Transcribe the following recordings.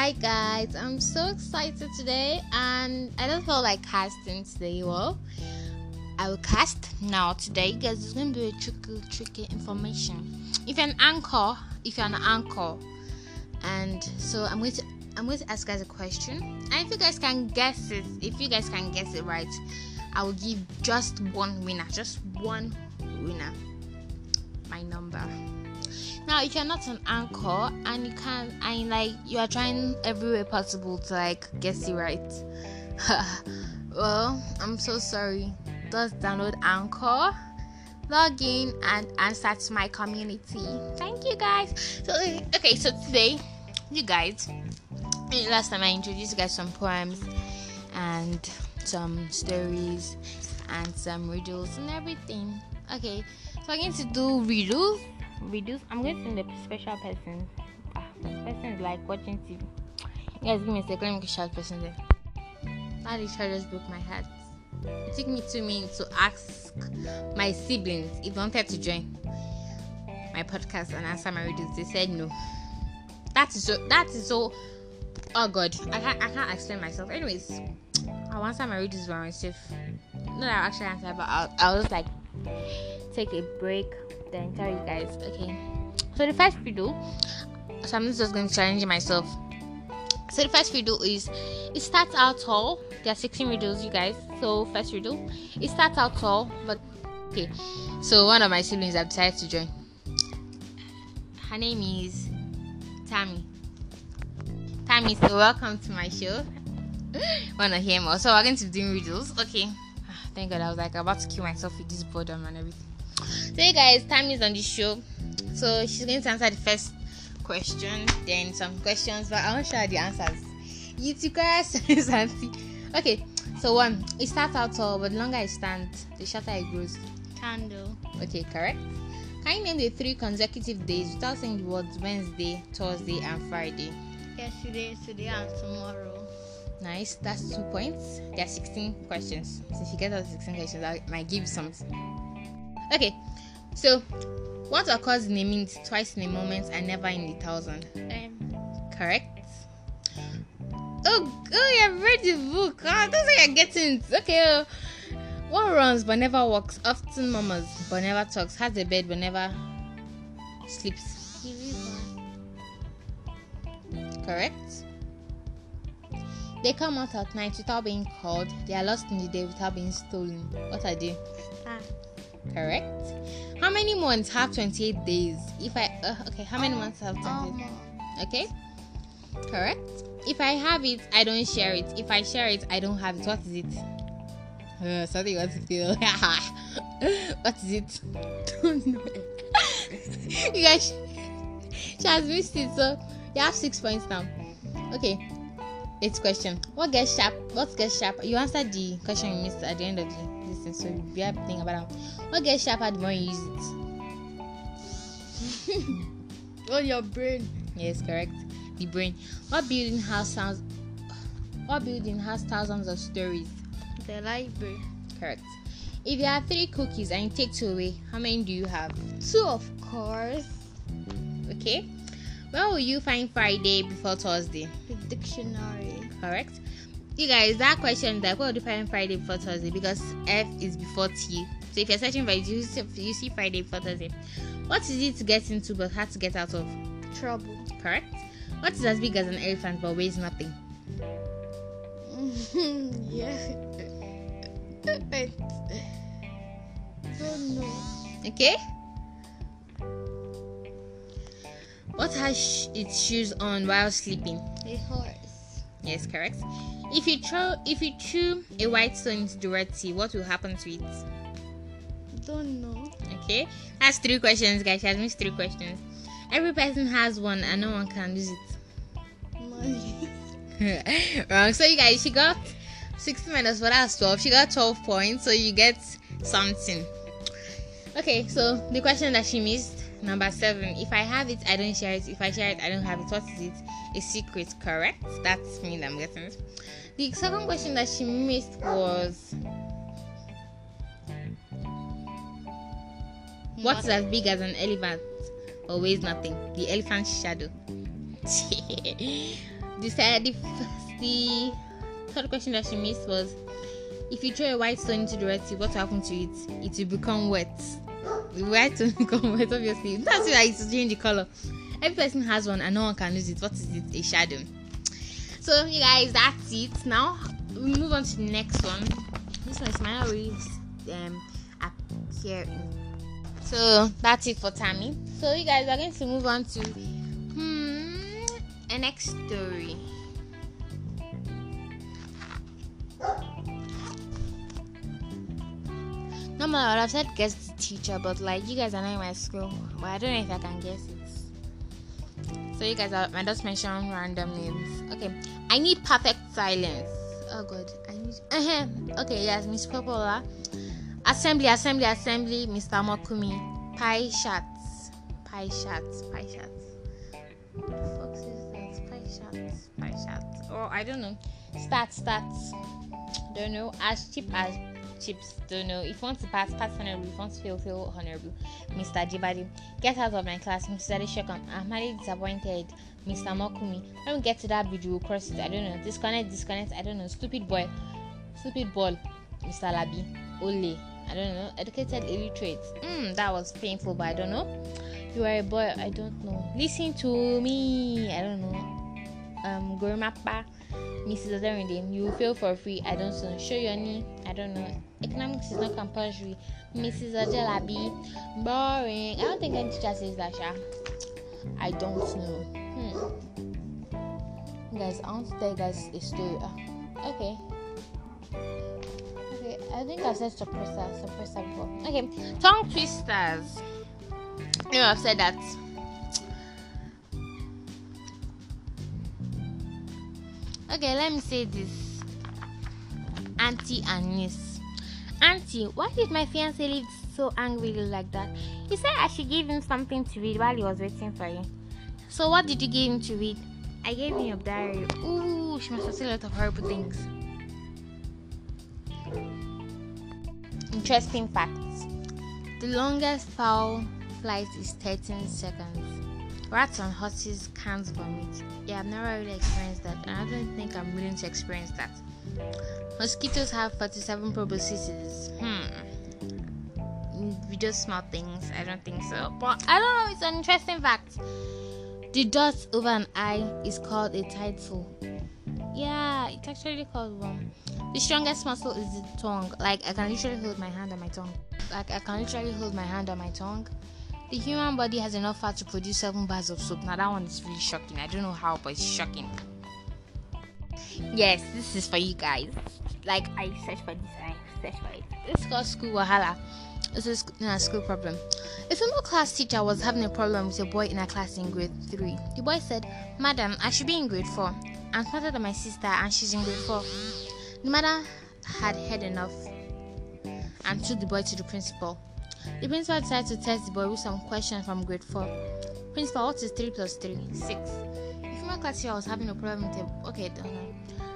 Hi guys, I'm so excited today and I don't feel like casting today. Well, I will cast now today because it's going to be a tricky information. If you're an anchor, and so I'm going to ask guys a question, and if you guys can guess it right, I will give just one winner, my number. Now, if you're not an anchor and you can't, and like you are trying every way possible to like guess it right, well, I'm so sorry. Just download Anchor, log in, and answer to my community. Thank you guys. So, okay, so today, you guys, last time I introduced you guys some poems and some stories and some riddles and everything. Okay, so I'm going to do riddles. I'm going to send a special person. This person is like watching TV. You guys give me a second. Let me shout person there. That is how I just broke my heart. It took me 2 minutes to ask my siblings if they wanted to join my podcast and answer my riddles. They said no. That is so. Oh God, I can't explain myself. Anyways, I'll answer my riddles by myself. Not that I'll actually answer, but I'll just like take a break. Then tell you guys. Okay, so the first riddle, so I'm just going to challenge myself. So the first riddle is, it starts out tall. There are 16 riddles, you guys. So first riddle, it starts out tall, but okay, so one of my siblings have decided to join. Her name is Tammy, so welcome to my show. Wanna hear more? So we're going to be doing riddles. Okay, thank God. I was like about to kill myself with this boredom and everything. So you guys, Tammy's on the show, so she's going to answer the first question, then some questions, but I won't share the answers. You guys, okay. So one, it starts out tall, but the longer it stands, the shorter it grows. Candle. Okay, correct. Can you name the 3 consecutive days without saying the words Wednesday, Thursday, and Friday? Yesterday, today, and tomorrow. Nice. That's 2 points. There are 16 questions. So if you get all 16 questions, I might give you something. Okay, so what occurs in a minute, twice in a moment, and never in a thousand? Correct. Oh, you have read the book. I don't think I'm getting it. Okay. What runs but never walks, often murmurs but never talks, has a bed but never sleeps? The river. Correct. They come out at night without being called. They are lost in the day without being stolen. What are they? Correct. How many months have 28 days? How many months have 28? Okay. Correct. If I have it, I don't share it. If I share it, I don't have it. What is it? Something you want to feel. What is it? Don't know. You guys, she has missed it. So you have 6 points now. Okay. 8th question. What gets sharp? You answered the question you missed at the end of the distance, so you have to think about them. What gets sharper the more you use it? Oh, your brain. Yes, correct. The brain. What building has thousands of stories? The library. Correct. If you have 3 cookies and you take 2 away, how many do you have? 2, of course. Okay. Where will you find Friday before Thursday? The dictionary. Correct. You guys, that question is like, where will you find Friday before Thursday? Because F is before T. So if you're searching for it, you see Friday before Thursday. What is it to get into but hard to get out of? Trouble. Correct. What is as big as an elephant but weighs nothing? Yeah. I don't know. Okay. What has its shoes on while sleeping? A horse. Yes, correct. If you threw a white stone into the Red Sea, what will happen to it? Don't know. Okay, that's 3 questions, guys. She has missed 3 questions. Every person has one, and no one can lose it. Money. Wrong. So you guys, she got 16 minus, but that's 12. She got 12 points, so you get something. Okay, so the question that she missed. Number 7. If I have it, I don't share it. If I share it, I don't have it. What is it? A secret. Correct. That's me that I'm getting it. The second question that she missed was what's as big as an elephant? Always nothing. The elephant's shadow. The third question that she missed was, if you throw a white stone into the Red Sea, what will happen to it? It will become wet. The white stone will become wet, obviously. That's why it's changing the color. Every person has one and no one can lose it. What is it? A shadow. So, you guys, that's it. Now, we move on to the next one. This one is minor waves appearing. So, that's it for Tammy. So, you guys, we're going to move on to a next story. Normally, I would have said guess the teacher, but like you guys are not in my school, but I don't know if I can guess it. So you guys, I just mention random names. Okay, I need perfect silence. Oh God, I need. Okay, yes, Miss Popola, assembly, Mr. Mokumi, pie shots. What the fuck is that? Pie shots. Oh, I don't know. Stats. Don't know. As cheap as chips, don't know. If you want to pass honorably. If you want to fail honorably. Mr. Jibadi, get out of my class. Mr. Adeshokam, I'm highly disappointed. Mr. Mokumi, when we get to that bridge, we'll cross it. I don't know. Disconnect. I don't know. Stupid ball. Mr. Labi, Ole. I don't know. Educated illiterate. That was painful, but I don't know. You are a boy. I don't know. Listen to me. I don't know. Gormapa, Mrs. Adarinde, you fail for free. I don't know. Show your knee. I don't know. Economics is not compulsory. Mrs. Ajalabi, boring. I don't think any teacher says that, Sha. I don't know. Guys, I want to tell you guys a story. Okay. I think I've said suppressor before. Okay, tongue twisters. You know, I've said that. Okay, let me say this. Auntie and niece. Auntie, why did my fiancé leave so angrily like that? He said I should give him something to read while he was waiting for you. So what did you give him to read? I gave him your diary. Ooh, she must have said a lot of horrible things. Interesting facts. The longest fowl flight is 13 seconds. Rats on horses can't vomit. Yeah, I've never really experienced that, and I don't think I'm willing to experience that. Mosquitoes have 47 proboscises. We just smell things. I don't think so. But I don't know. It's an interesting fact. The dot over an eye is called a title. Yeah, it's actually called one. The strongest muscle is the tongue. I can literally hold my hand on my tongue. The human body has enough fat to produce 7 bars of soap. Now that one is really shocking. I don't know how, but it's shocking. Yes, this is for you guys. Like, I searched for this and I searched for it. It's called school wahala. This is a school problem. A female class teacher was having a problem with a boy in her class in grade 3. The boy said, "Madam, I should be in grade 4. I'm smarter than my sister and she's in grade 4. The mother had heard enough and took the boy to the principal. The principal decided to test the boy with some questions from grade 4. Principal, what is 3 plus 3? 6. The female class teacher was having a problem with the... Okay,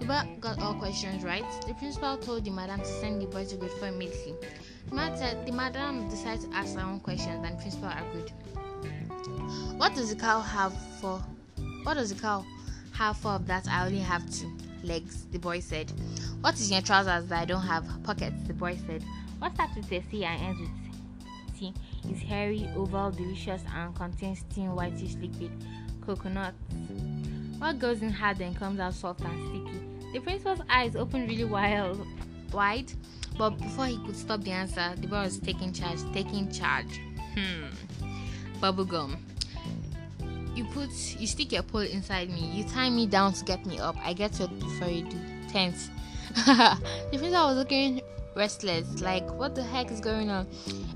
the boy got all questions right. The principal told the madam to send the boy to grade 4 immediately. The madam decided to ask her own questions and the principal agreed. What does the cow have four of that? I only have 2 legs, the boy said. What is in your trousers that I don't have pockets? The boy said. What starts with a C and ends with is hairy, oval, delicious, and contains thin, whitish liquid coconut. What goes in hard then comes out soft and sticky. The principal's eyes opened really wide, but before he could stop the answer, the boy was taking charge. Bubblegum. You stick your pole inside me. You tie me down to get me up. I get you before you do. Tense. The principal was looking restless, like what the heck is going on?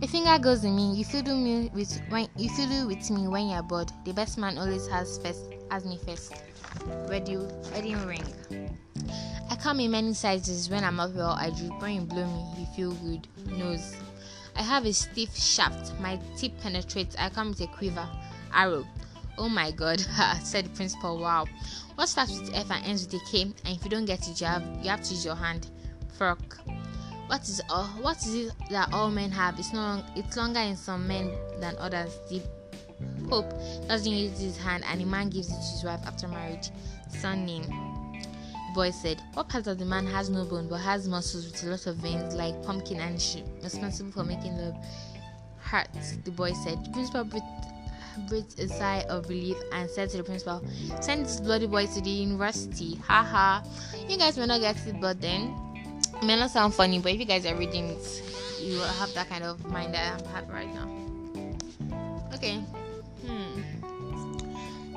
A finger goes in me. You fiddle with me when you're bored. The best man always has me first. Wedding ring. I come in many sizes. When I'm up well, I drip. When you blow me, you feel good. Nose. I have a stiff shaft. My tip penetrates. I come with a quiver. Arrow. Oh my God, said the principal. Wow. What starts with F and ends with a K? And if you don't get it, you have to use your hand. Frock. What is it that all men have? It's longer in some men than others. The Pope. That's when he used his hand, and a man gives it to his wife after marriage. Surname. The boy said, what part of the man has no bone but has muscles with a lot of veins like pumpkin and sheep, responsible for making love? Heart. The boy said. The principal breathed a sigh of relief and said to the principal, send this bloody boy to the university. Haha. You guys may not get it, but then it may not sound funny, but if you guys are reading it, you will have that kind of mind that I have right now. Okay.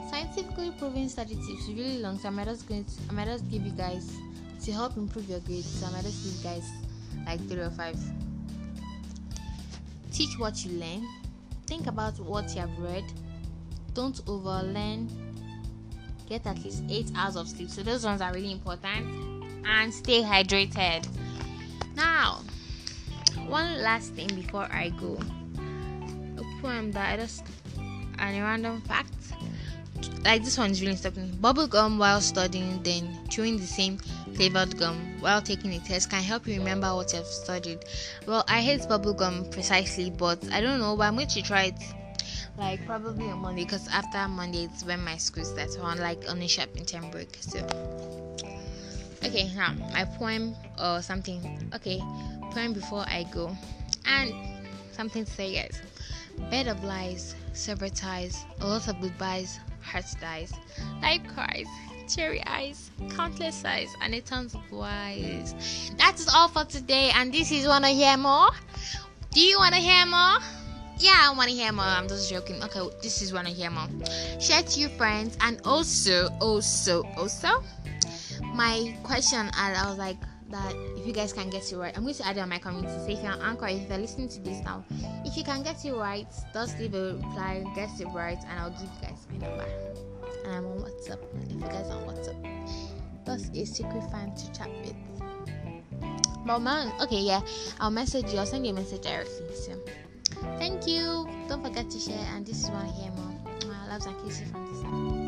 Scientifically proven study tips, really long, so I might just give you guys to help improve your grades. So I might just give you guys like 3 or 5. Teach what you learn. Think about what you have read. Don't overlearn. Get at least 8 hours of sleep. So those ones are really important. And stay hydrated. Now, one last thing before I go. A poem that I just, and a random fact. Like this one is really interesting. Bubble gum while studying, then chewing the same flavored gum while taking a test can help you remember what you've studied. Well, I hate bubble gum precisely, but I don't know, but I'm going to try it like probably on Monday, because after Monday it's when my school starts, so I'm like on a shopping term break. So okay, now my poem or something. Okay, poem before I go, and something to say, guys. Bed of lies, sever ties, a lot of goodbyes, hearts dies, life cries, cherry eyes, countless sighs, and a tons of whys. That is all for today, and this is Wanna Hear More? Do you wanna hear more? Yeah, I wanna hear more. I'm just joking. Okay, this is Wanna Hear More. Share to your friends, and also, my question, and I was like, that if you guys can get it right, I'm going to add it on my community. So if you're on Anchor, if you're listening to this now, if you can get it right, just leave a reply, get it right, and I'll give you guys my number. And I'm on WhatsApp. If you guys are on WhatsApp, that's a secret fan to chat with. But man, okay, yeah, I'll send you a message directly. So thank you. Don't forget to share, and this is Wanna Hear More. My loves and kisses from the side.